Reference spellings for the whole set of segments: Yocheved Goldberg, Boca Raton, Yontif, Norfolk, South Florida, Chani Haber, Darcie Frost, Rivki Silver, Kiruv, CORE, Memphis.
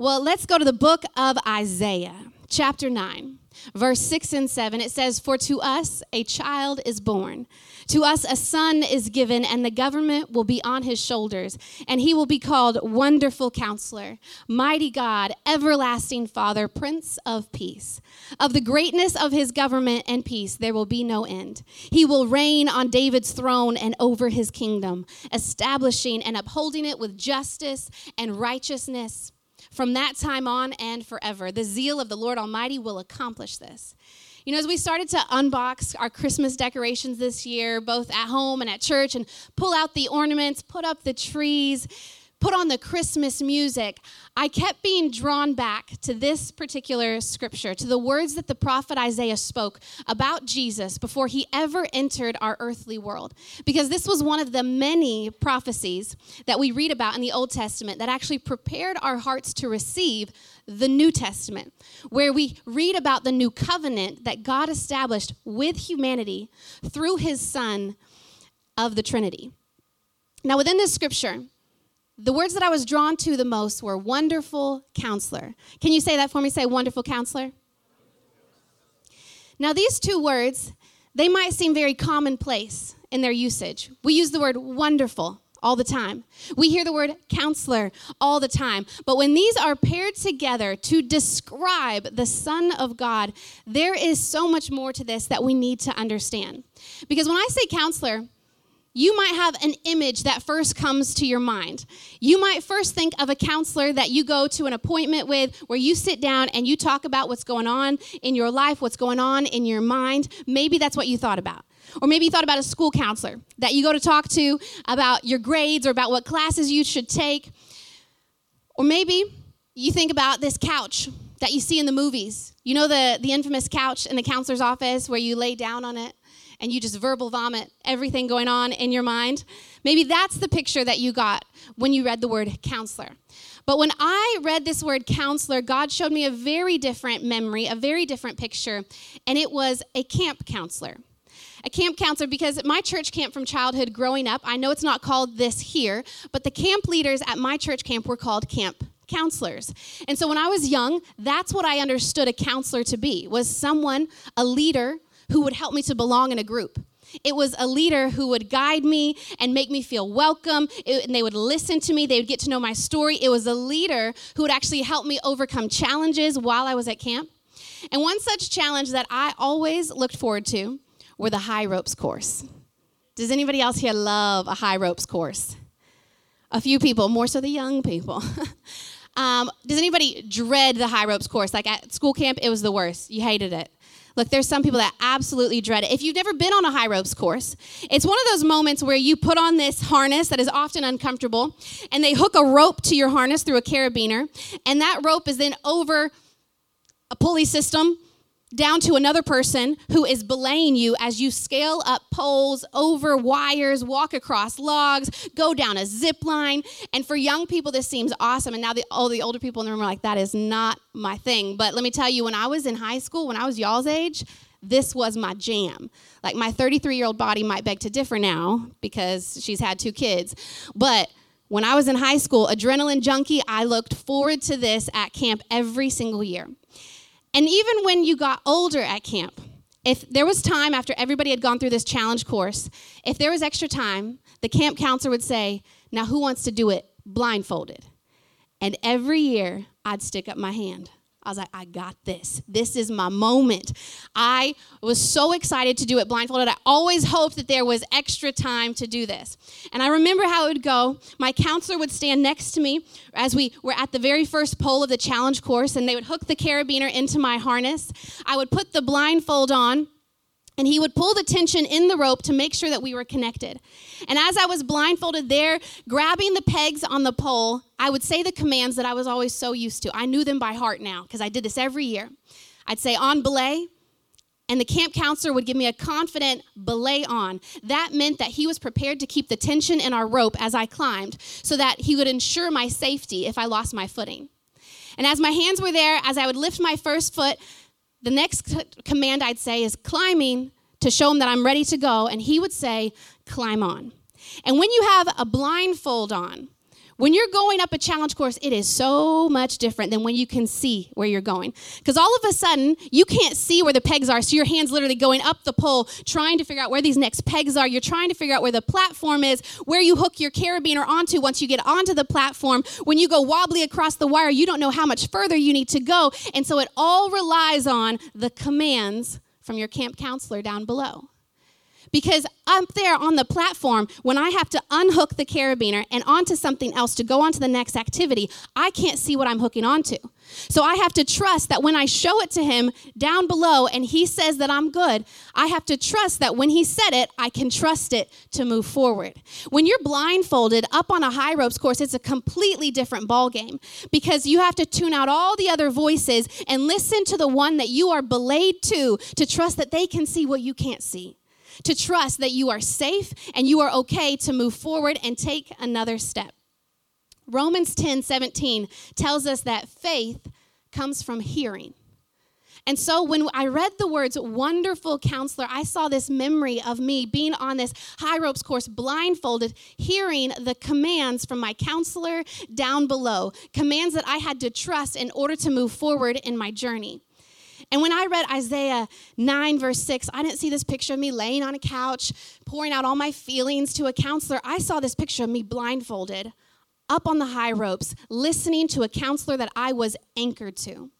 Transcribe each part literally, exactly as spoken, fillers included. Well, let's go to the book of Isaiah, chapter nine, verse six and seven. It says, "For to us a child is born, to us a son is given, and the government will be on his shoulders, and he will be called Wonderful Counselor, Mighty God, Everlasting Father, Prince of Peace. Of the greatness of his government and peace there will be no end. He will reign on David's throne and over his kingdom, establishing and upholding it with justice and righteousness. From that time on and forever, the zeal of the Lord Almighty will accomplish this." You know, as we started to unbox our Christmas decorations this year, both at home and at church, and pull out the ornaments, put up the trees, put on the Christmas music, I kept being drawn back to this particular scripture, to the words that the prophet Isaiah spoke about Jesus before he ever entered our earthly world. Because this was one of the many prophecies that we read about in the Old Testament that actually prepared our hearts to receive the New Testament, where we read about the new covenant that God established with humanity through his Son of the Trinity. Now, within this scripture, the words that I was drawn to the most were Wonderful Counselor. Can you say that for me? Say Wonderful Counselor. Now, these two words, they might seem very commonplace in their usage. We use the word wonderful all the time. We hear the word counselor all the time. But when these are paired together to describe the Son of God, there is so much more to this that we need to understand. Because when I say counselor, you might have an image that first comes to your mind. You might first think of a counselor that you go to an appointment with, where you sit down and you talk about what's going on in your life, what's going on in your mind. Maybe that's what you thought about. Or maybe you thought about a school counselor that you go to talk to about your grades or about what classes you should take. Or maybe you think about this couch that you see in the movies. You know the, the infamous couch in the counselor's office where you lay down on it and you just verbal vomit everything going on in your mind? Maybe that's the picture that you got when you read the word counselor. But when I read this word counselor, God showed me a very different memory, a very different picture, and it was a camp counselor. A camp counselor, because at my church camp from childhood growing up, I know it's not called this here, but the camp leaders at my church camp were called camp counselors. And so when I was young, that's what I understood a counselor to be, was someone, a leader, who would help me to belong in a group. It was a leader who would guide me and make me feel welcome, it, and they would listen to me. They would get to know my story. It was a leader who would actually help me overcome challenges while I was at camp. And one such challenge that I always looked forward to were the high ropes course. Does anybody else here love a high ropes course? A few people, more so the young people. um, does anybody dread the high ropes course? Like at school camp, it was the worst. You hated it. Look, there's some people that absolutely dread it. If you've never been on a high ropes course, it's one of those moments where you put on this harness that is often uncomfortable, and they hook a rope to your harness through a carabiner, and that rope is then over a pulley system down to another person who is belaying you as you scale up poles, over wires, walk across logs, go down a zip line. And for young people, this seems awesome. And now the, all the older people in the room are like, that is not my thing. But let me tell you, when I was in high school, when I was y'all's age, this was my jam. Like my thirty-three-year-old body might beg to differ now because she's had two kids. But when I was in high school, adrenaline junkie, I looked forward to this at camp every single year. And even when you got older at camp, if there was time after everybody had gone through this challenge course, if there was extra time, the camp counselor would say, "Now who wants to do it blindfolded?" And every year, I'd stick up my hand. I was like, I got this. This is my moment. I was so excited to do it blindfolded. I always hoped that there was extra time to do this. And I remember how it would go. My counselor would stand next to me as we were at the very first pole of the challenge course, and they would hook the carabiner into my harness. I would put the blindfold on, and he would pull the tension in the rope to make sure that we were connected. And as I was blindfolded there, grabbing the pegs on the pole, I would say the commands that I was always so used to. I knew them by heart now because I did this every year. I'd say on belay, and the camp counselor would give me a confident belay on. That meant that he was prepared to keep the tension in our rope as I climbed so that he would ensure my safety if I lost my footing. And as my hands were there, as I would lift my first foot, the next command I'd say is climbing to show him that I'm ready to go, and he would say, climb on. And when you have a blindfold on, When you're going up a challenge course, it is so much different than when you can see where you're going. Because all of a sudden, you can't see where the pegs are, so your hand's literally going up the pole, trying to figure out where these next pegs are. You're trying to figure out where the platform is, where you hook your carabiner onto once you get onto the platform. When you go wobbly across the wire, you don't know how much further you need to go. And so it all relies on the commands from your camp counselor down below. Because up there on the platform, when I have to unhook the carabiner and onto something else to go onto the next activity, I can't see what I'm hooking onto. So I have to trust that when I show it to him down below and he says that I'm good, I have to trust that when he said it, I can trust it to move forward. When you're blindfolded up on a high ropes course, it's a completely different ballgame because you have to tune out all the other voices and listen to the one that you are belayed to, to trust that they can see what you can't see. To trust that you are safe and you are okay to move forward and take another step. Romans ten seventeen tells us that faith comes from hearing. And so when I read the words wonderful counselor, I saw this memory of me being on this high ropes course blindfolded, hearing the commands from my counselor down below, commands that I had to trust in order to move forward in my journey. And when I read Isaiah nine, verse six, I didn't see this picture of me laying on a couch, pouring out all my feelings to a counselor. I saw this picture of me blindfolded, up on the high ropes, listening to a counselor that I was anchored to.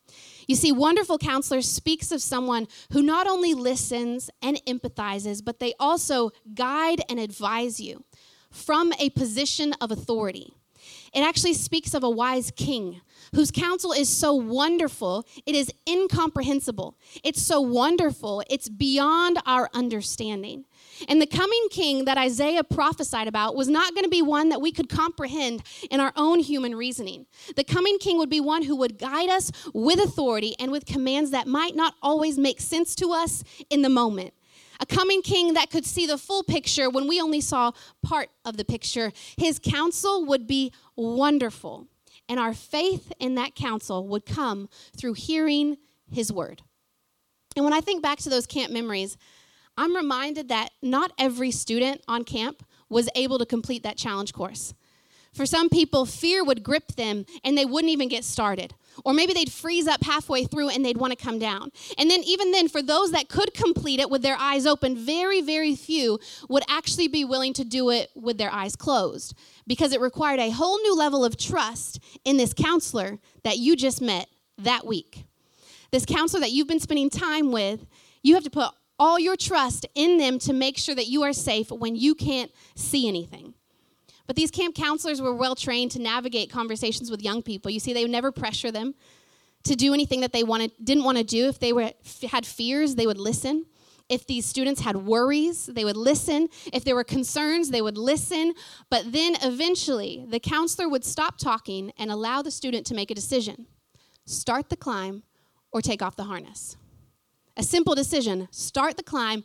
You see, wonderful counselor speaks of someone who not only listens and empathizes, but they also guide and advise you from a position of authority. It actually speaks of a wise king whose counsel is so wonderful, it is incomprehensible. It's so wonderful, it's beyond our understanding. And the coming king that Isaiah prophesied about was not going to be one that we could comprehend in our own human reasoning. The coming king would be one who would guide us with authority and with commands that might not always make sense to us in the moment. A coming king that could see the full picture when we only saw part of the picture. His counsel would be wonderful, and our faith in that counsel would come through hearing his word. And when I think back to those camp memories, I'm reminded that not every student on camp was able to complete that challenge course. For some people, fear would grip them and they wouldn't even get started. Or maybe they'd freeze up halfway through and they'd want to come down. And then even then, for those that could complete it with their eyes open, very, very few would actually be willing to do it with their eyes closed because it required a whole new level of trust in this counselor that you just met that week. This counselor that you've been spending time with, you have to put all your trust in them to make sure that you are safe when you can't see anything. But these camp counselors were well-trained to navigate conversations with young people. You see, they would never pressure them to do anything that they wanted, didn't want to do. If they were, had fears, they would listen. If these students had worries, they would listen. If there were concerns, they would listen. But then eventually, the counselor would stop talking and allow the student to make a decision. Start the climb or take off the harness. A simple decision, start the climb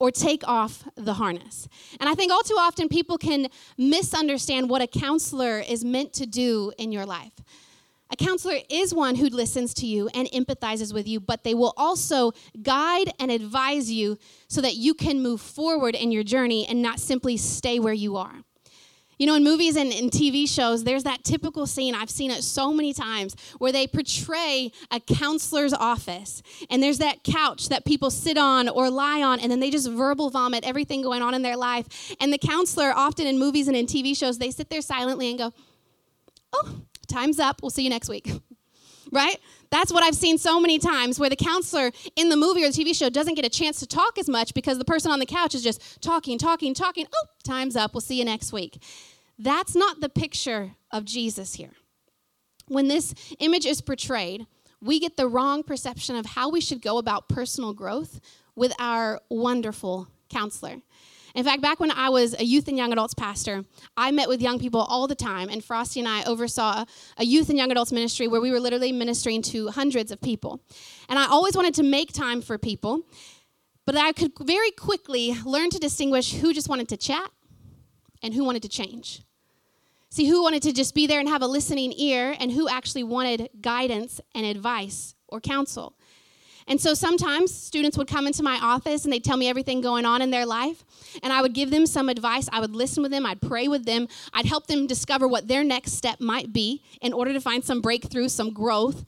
or take off the harness. And I think all too often people can misunderstand what a counselor is meant to do in your life. A counselor is one who listens to you and empathizes with you, but they will also guide and advise you so that you can move forward in your journey and not simply stay where you are. You know, in movies and in T V shows, there's that typical scene, I've seen it so many times, where they portray a counselor's office. And there's that couch that people sit on or lie on, and then they just verbal vomit everything going on in their life. And the counselor, often in movies and in T V shows, they sit there silently and go, oh, time's up, we'll see you next week. Right? That's what I've seen so many times, where the counselor in the movie or the T V show doesn't get a chance to talk as much because the person on the couch is just talking, talking, talking. Oh, time's up. We'll see you next week. That's not the picture of Jesus here. When this image is portrayed, we get the wrong perception of how we should go about personal growth with our wonderful counselor. In fact, back when I was a youth and young adults pastor, I met with young people all the time, and Frosty and I oversaw a youth and young adults ministry where we were literally ministering to hundreds of people. And I always wanted to make time for people, but I could very quickly learn to distinguish who just wanted to chat and who wanted to change. See, who wanted to just be there and have a listening ear, and who actually wanted guidance and advice or counsel. And so sometimes students would come into my office and they'd tell me everything going on in their life, and I would give them some advice. I would listen with them. I'd pray with them. I'd help them discover what their next step might be in order to find some breakthrough, some growth.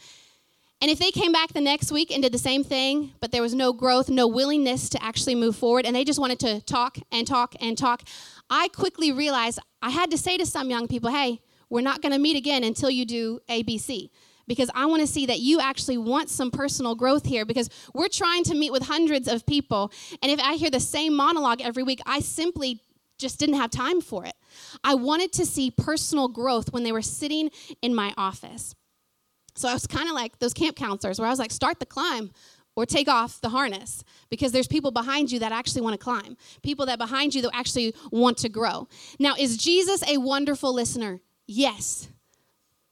And if they came back the next week and did the same thing, but there was no growth, no willingness to actually move forward, and they just wanted to talk and talk and talk, I quickly realized I had to say to some young people, hey, we're not going to meet again until you do A B C. Because I want to see that you actually want some personal growth here, because we're trying to meet with hundreds of people. And if I hear the same monologue every week, I simply just didn't have time for it. I wanted to see personal growth when they were sitting in my office. So I was kind of like those camp counselors where I was like, start the climb or take off the harness, because there's people behind you that actually want to climb, people that behind you that actually want to grow. Now, is Jesus a wonderful listener? Yes.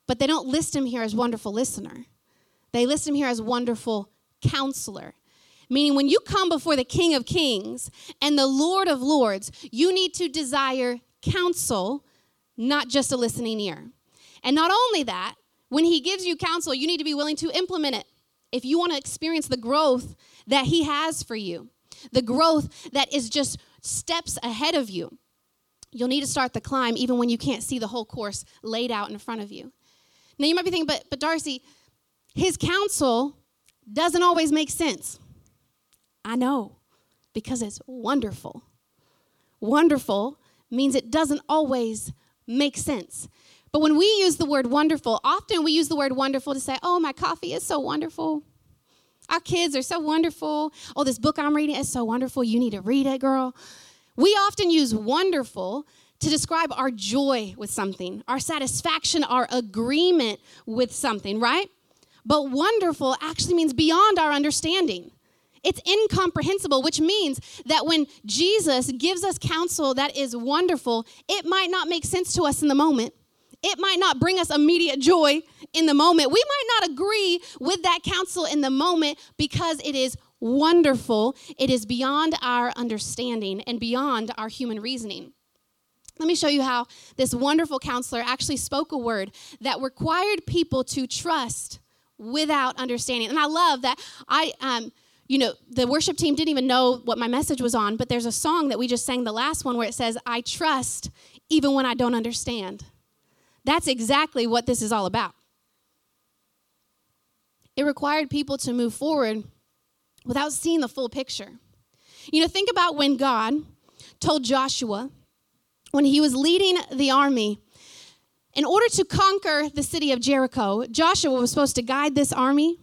But they don't list him here as wonderful listener. They list him here as wonderful counselor. Meaning when you come before the King of Kings and the Lord of Lords, you need to desire counsel, not just a listening ear. And not only that, when he gives you counsel, you need to be willing to implement it if you want to experience the growth that he has for you, the growth that is just steps ahead of you. You'll need to start the climb even when you can't see the whole course laid out in front of you. Now, you might be thinking, but, but Darcie, his counsel doesn't always make sense. I know, because it's wonderful. Wonderful means it doesn't always make sense. But when we use the word wonderful, often we use the word wonderful to say, oh, my coffee is so wonderful. Our kids are so wonderful. Oh, this book I'm reading is so wonderful. You need to read it, girl. We often use wonderful to describe our joy with something, our satisfaction, our agreement with something, right? But wonderful actually means beyond our understanding. It's incomprehensible, which means that when Jesus gives us counsel that is wonderful, it might not make sense to us in the moment. It might not bring us immediate joy in the moment. We might not agree with that counsel in the moment because it is wonderful. It is beyond our understanding and beyond our human reasoning. Let me show you how this wonderful counselor actually spoke a word that required people to trust without understanding. And I love that I, um, you know, the worship team didn't even know what my message was on, but there's a song that we just sang the last one where it says, I trust even when I don't understand. That's exactly what this is all about. It required people to move forward without seeing the full picture. You know, think about when God told Joshua, when he was leading the army, in order to conquer the city of Jericho, Joshua was supposed to guide this army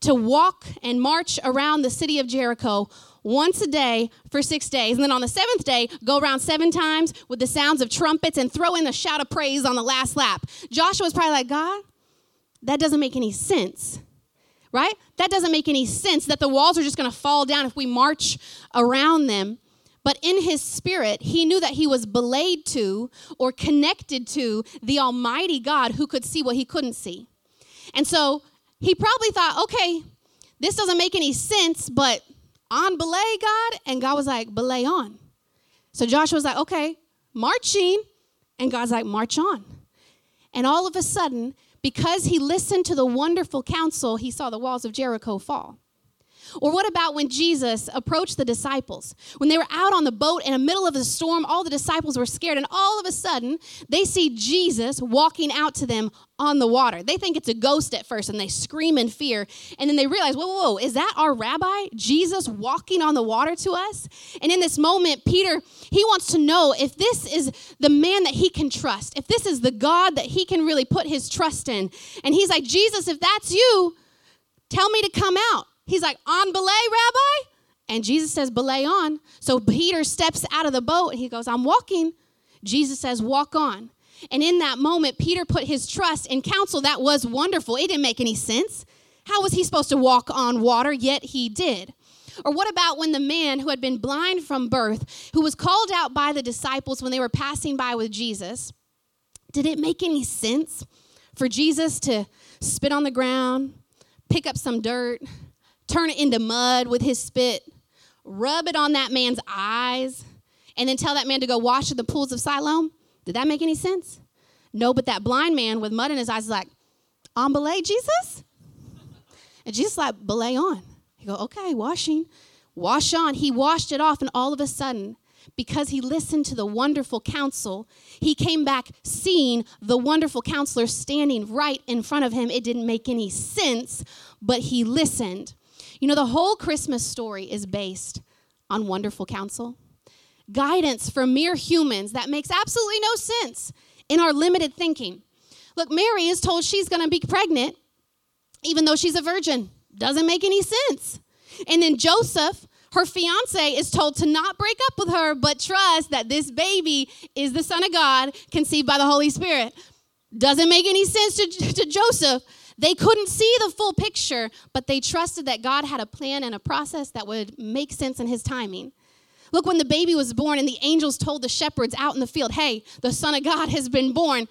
to walk and march around the city of Jericho once a day for six days. And then on the seventh day, go around seven times with the sounds of trumpets and throw in a shout of praise on the last lap. Joshua's probably like, God, that doesn't make any sense, right? That doesn't make any sense that the walls are just going to fall down if we march around them. But in his spirit, he knew that he was belayed to or connected to the Almighty God who could see what he couldn't see. And so he probably thought, okay, this doesn't make any sense, but on belay, God? And God was like, belay on. So Joshua's like, okay, marching. And God's like, march on. And all of a sudden, because he listened to the wonderful counsel, he saw the walls of Jericho fall. Or what about when Jesus approached the disciples? When they were out on the boat in the middle of the storm, all the disciples were scared, and all of a sudden, they see Jesus walking out to them on the water. They think it's a ghost at first, and they scream in fear, and then they realize, whoa, whoa, whoa, is that our rabbi, Jesus, walking on the water to us? And in this moment, Peter, he wants to know if this is the man that he can trust, if this is the God that he can really put his trust in. And he's like, Jesus, if that's you, tell me to come out. He's like, on belay, Rabbi? And Jesus says, belay on. So Peter steps out of the boat, and he goes, I'm walking. Jesus says, walk on. And in that moment, Peter put his trust in counsel that was wonderful. It didn't make any sense. How was he supposed to walk on water? Yet he did. Or what about when the man who had been blind from birth, who was called out by the disciples when they were passing by with Jesus, did it make any sense for Jesus to spit on the ground, pick up some dirt, turn it into mud with his spit, rub it on that man's eyes, and then tell that man to go wash in the pools of Siloam? Did that make any sense? No, but that blind man with mud in his eyes is like, on belay, Jesus? And Jesus like, belay on. He go, okay, washing. Wash on. He washed it off, and all of a sudden, because he listened to the wonderful counsel, he came back seeing the wonderful counselor standing right in front of him. It didn't make any sense, but he listened. You know, the whole Christmas story is based on wonderful counsel. Guidance for mere humans that makes absolutely no sense in our limited thinking. Look, Mary is told she's going to be pregnant, even though she's a virgin. Doesn't make any sense. And then Joseph, her fiancé, is told to not break up with her, but trust that this baby is the Son of God, conceived by the Holy Spirit. Doesn't make any sense to, to Joseph. They couldn't see the full picture, but they trusted that God had a plan and a process that would make sense in his timing. Look, when the baby was born and the angels told the shepherds out in the field, hey, the Son of God has been born,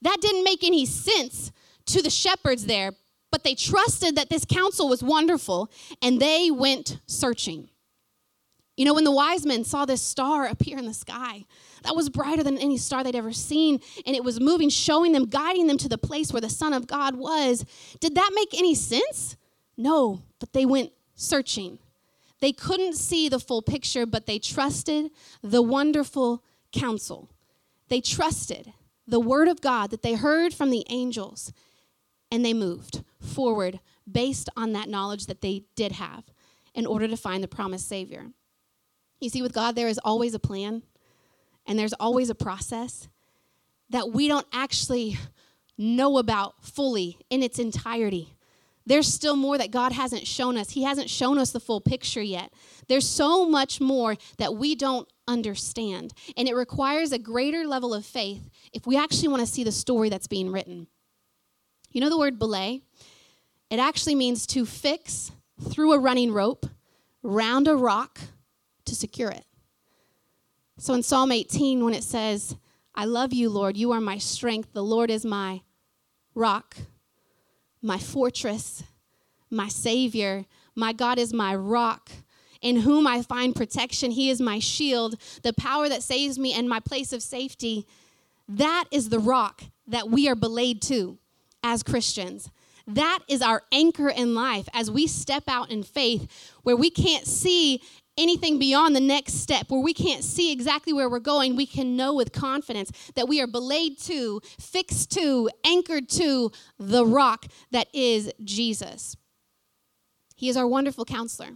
that didn't make any sense to the shepherds there, but they trusted that this counsel was wonderful, and they went searching. You know, when the wise men saw this star appear in the sky, that was brighter than any star they'd ever seen, and it was moving, showing them, guiding them to the place where the Son of God was. Did that make any sense? No, but they went searching. They couldn't see the full picture, but they trusted the wonderful counsel. They trusted the word of God that they heard from the angels, and they moved forward based on that knowledge that they did have in order to find the promised Savior. You see, with God, there is always a plan, and there's always a process that we don't actually know about fully in its entirety. There's still more that God hasn't shown us. He hasn't shown us the full picture yet. There's so much more that we don't understand. And it requires a greater level of faith if we actually want to see the story that's being written. You know the word belay? It actually means to fix through a running rope, round a rock to secure it. So in Psalm eighteen, when it says, I love you, Lord, you are my strength. The Lord is my rock, my fortress, my Savior. My God is my rock, in whom I find protection. He is my shield, the power that saves me, and my place of safety. That is the rock that we are belayed to as Christians. That is our anchor in life as we step out in faith, where we can't see anything beyond the next step, where we can't see exactly where we're going. We can know with confidence that we are belayed to, fixed to, anchored to the rock that is Jesus. He is our wonderful counselor.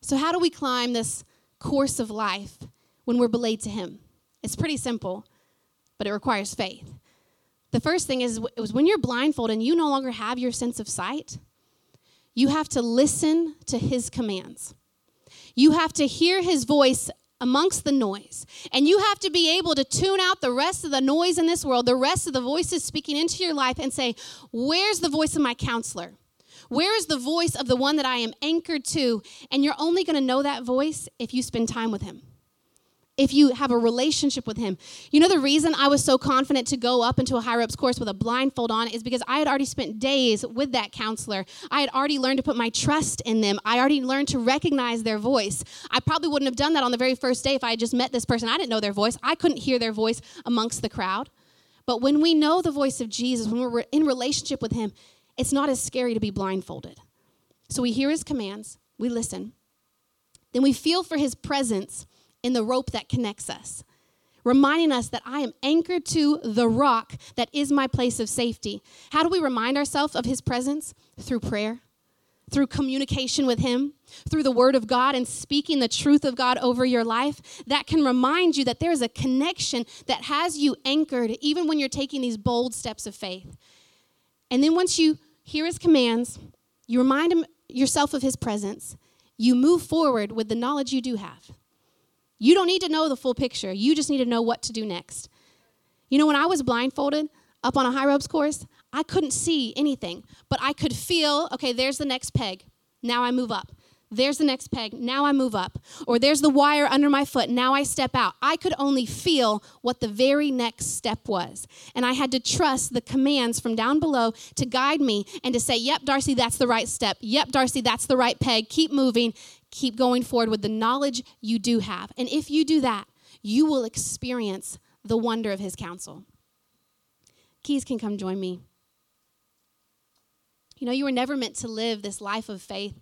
So how do we climb this course of life when we're belayed to him? It's pretty simple, but it requires faith. The first thing is, is when you're blindfolded and you no longer have your sense of sight, you have to listen to his commands. You have to hear his voice amongst the noise. And you have to be able to tune out the rest of the noise in this world, the rest of the voices speaking into your life, and say, where's the voice of my counselor? Where is the voice of the one that I am anchored to? And you're only going to know that voice if you spend time with him, if you have a relationship with him. You know the reason I was so confident to go up into a higher ups course with a blindfold on is because I had already spent days with that counselor. I had already learned to put my trust in them. I already learned to recognize their voice. I probably wouldn't have done that on the very first day if I had just met this person. I didn't know their voice. I couldn't hear their voice amongst the crowd. But when we know the voice of Jesus, when we're in relationship with him, it's not as scary to be blindfolded. So we hear his commands, we listen. Then we feel for his presence in the rope that connects us, reminding us that I am anchored to the rock that is my place of safety. How do we remind ourselves of his presence? Through prayer, through communication with him, through the word of God and speaking the truth of God over your life. That can remind you that there is a connection that has you anchored even when you're taking these bold steps of faith. And then once you hear his commands, you remind him, yourself of his presence, you move forward with the knowledge you do have. You don't need to know the full picture. You just need to know what to do next. You know, when I was blindfolded up on a high ropes course, I couldn't see anything, but I could feel, okay, there's the next peg. Now I move up. There's the next peg. Now I move up. Or there's the wire under my foot. Now I step out. I could only feel what the very next step was. And I had to trust the commands from down below to guide me and to say, yep, Darcie, that's the right step. Yep, Darcie, that's the right peg. Keep moving. Keep going forward with the knowledge you do have. And if you do that, you will experience the wonder of his counsel. Keys can come join me. You know, you were never meant to live this life of faith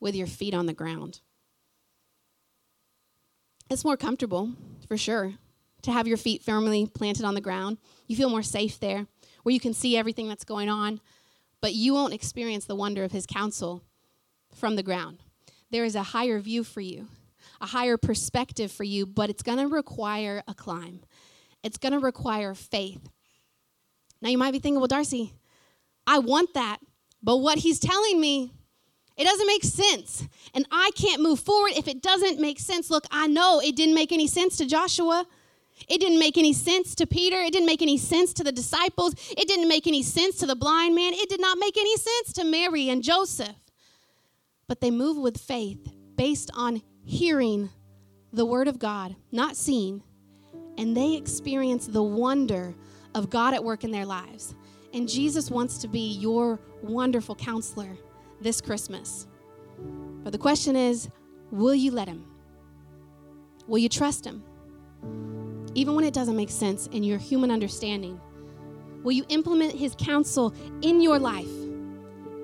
with your feet on the ground. It's more comfortable, for sure, to have your feet firmly planted on the ground. You feel more safe there, where you can see everything that's going on, but you won't experience the wonder of his counsel from the ground. There is a higher view for you, a higher perspective for you, but it's going to require a climb. It's going to require faith. Now, you might be thinking, well, Darcie, I want that, but what he's telling me, it doesn't make sense, and I can't move forward if it doesn't make sense. Look, I know it didn't make any sense to Joshua. It didn't make any sense to Peter. It didn't make any sense to the disciples. It didn't make any sense to the blind man. It did not make any sense to Mary and Joseph. But they moved with faith based on hearing the word of God, not seen, and they experienced the wonder of God at work in their lives. And Jesus wants to be your wonderful counselor this Christmas. But the question is, will you let him? Will you trust him? Even when it doesn't make sense in your human understanding, will you implement his counsel in your life,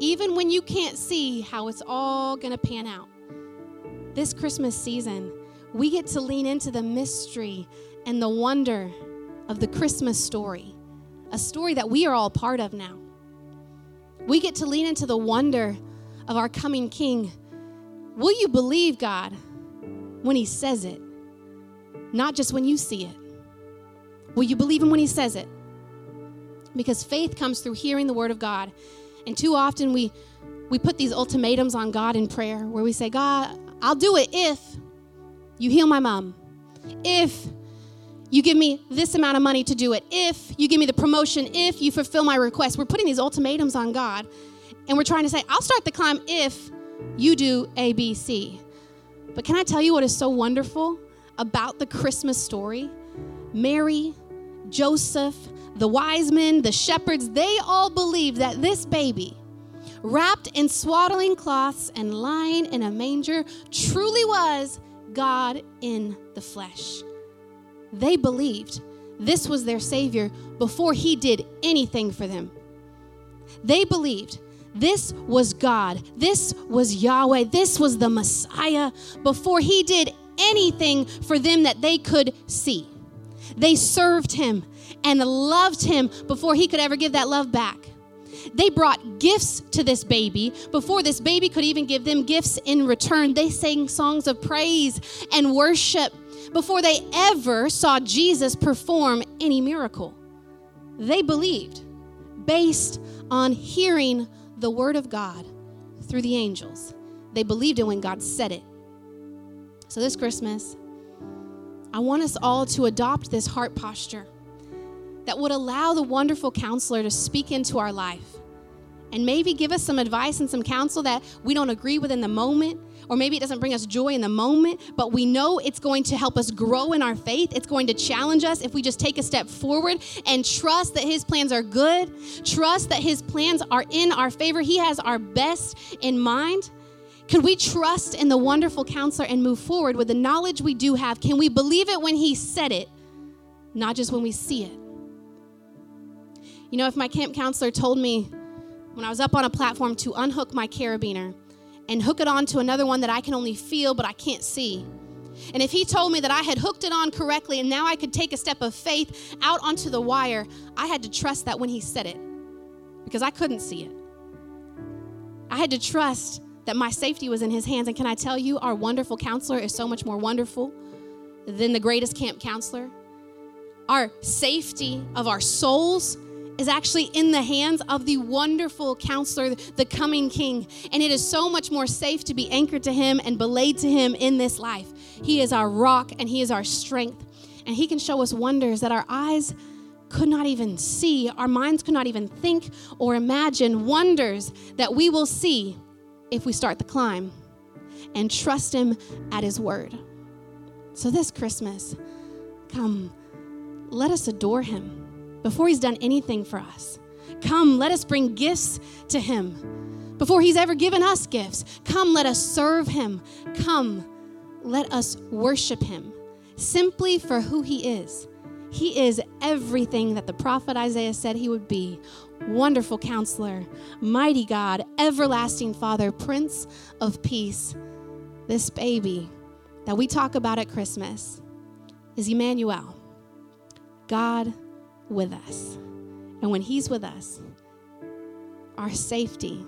even when you can't see how it's all going to pan out? This Christmas season, we get to lean into the mystery and the wonder of the Christmas story, a story that we are all part of now. We get to lean into the wonder of our coming King. Will you believe God when he says it, not just when you see it? Will you believe him when he says it? Because faith comes through hearing the word of God. And too often we we put these ultimatums on God in prayer where we say, God, I'll do it if you heal my mom, if you give me this amount of money to do it, if you give me the promotion, if you fulfill my request. We're putting these ultimatums on God, and we're trying to say, I'll start the climb if you do A, B, C. But can I tell you what is so wonderful about the Christmas story? Mary, Joseph, the wise men, the shepherds, they all believed that this baby, wrapped in swaddling cloths and lying in a manger, truly was God in the flesh. They believed this was their Savior before he did anything for them. They believed this was God, this was Yahweh, this was the Messiah before he did anything for them that they could see. They served him and loved him before he could ever give that love back. They brought gifts to this baby before this baby could even give them gifts in return. They sang songs of praise and worship before they ever saw Jesus perform any miracle. They believed based on hearing the word of God through the angels. They believed it when God said it. So this Christmas, I want us all to adopt this heart posture that would allow the wonderful counselor to speak into our life and maybe give us some advice and some counsel that we don't agree with in the moment, or maybe it doesn't bring us joy in the moment, but we know it's going to help us grow in our faith. It's going to challenge us if we just take a step forward and trust that his plans are good, trust that his plans are in our favor. He has our best in mind. Could we trust in the wonderful counselor and move forward with the knowledge we do have? Can we believe it when he said it, not just when we see it? You know, if my camp counselor told me when I was up on a platform to unhook my carabiner and hook it on to another one that I can only feel but I can't see, and if he told me that I had hooked it on correctly and now I could take a step of faith out onto the wire, I had to trust that when he said it because I couldn't see it. I had to trust that my safety was in his hands. And can I tell you, our wonderful counselor is so much more wonderful than the greatest camp counselor. Our safety of our souls is actually in the hands of the wonderful counselor, the coming King. And it is so much more safe to be anchored to him and belayed to him in this life. He is our rock and he is our strength. And he can show us wonders that our eyes could not even see, our minds could not even think or imagine, wonders that we will see if we start the climb and trust him at his word. So this Christmas, come, let us adore him before he's done anything for us. Come, let us bring gifts to him before he's ever given us gifts. Come, let us serve him. Come, let us worship him simply for who he is. He is everything that the prophet Isaiah said he would be. Wonderful Counselor, Mighty God, Everlasting Father, Prince of Peace. This baby that we talk about at Christmas is Emmanuel, God with us. And when he's with us, our safety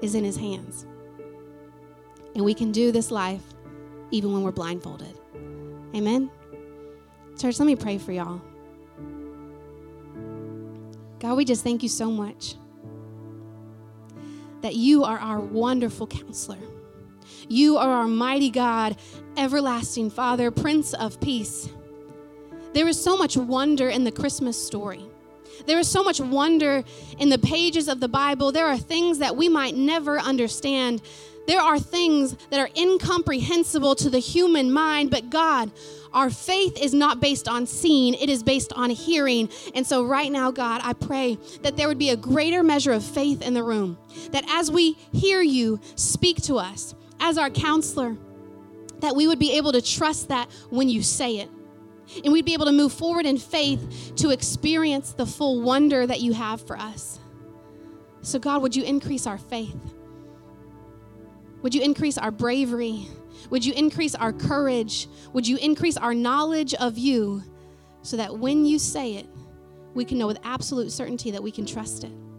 is in his hands. And we can do this life even when we're blindfolded. Amen? Church, let me pray for y'all. God, we just thank you so much that you are our wonderful Counselor. You are our Mighty God, Everlasting Father, Prince of Peace. There is so much wonder in the Christmas story. There is so much wonder in the pages of the Bible. There are things that we might never understand. There are things that are incomprehensible to the human mind, but God, our faith is not based on seeing, it is based on hearing. And so right now, God, I pray that there would be a greater measure of faith in the room, that as we hear you speak to us as our Counselor, that we would be able to trust that when you say it. And we'd be able to move forward in faith to experience the full wonder that you have for us. So God, would you increase our faith? Would you increase our bravery? Would you increase our courage? Would you increase our knowledge of you so that when you say it, we can know with absolute certainty that we can trust it?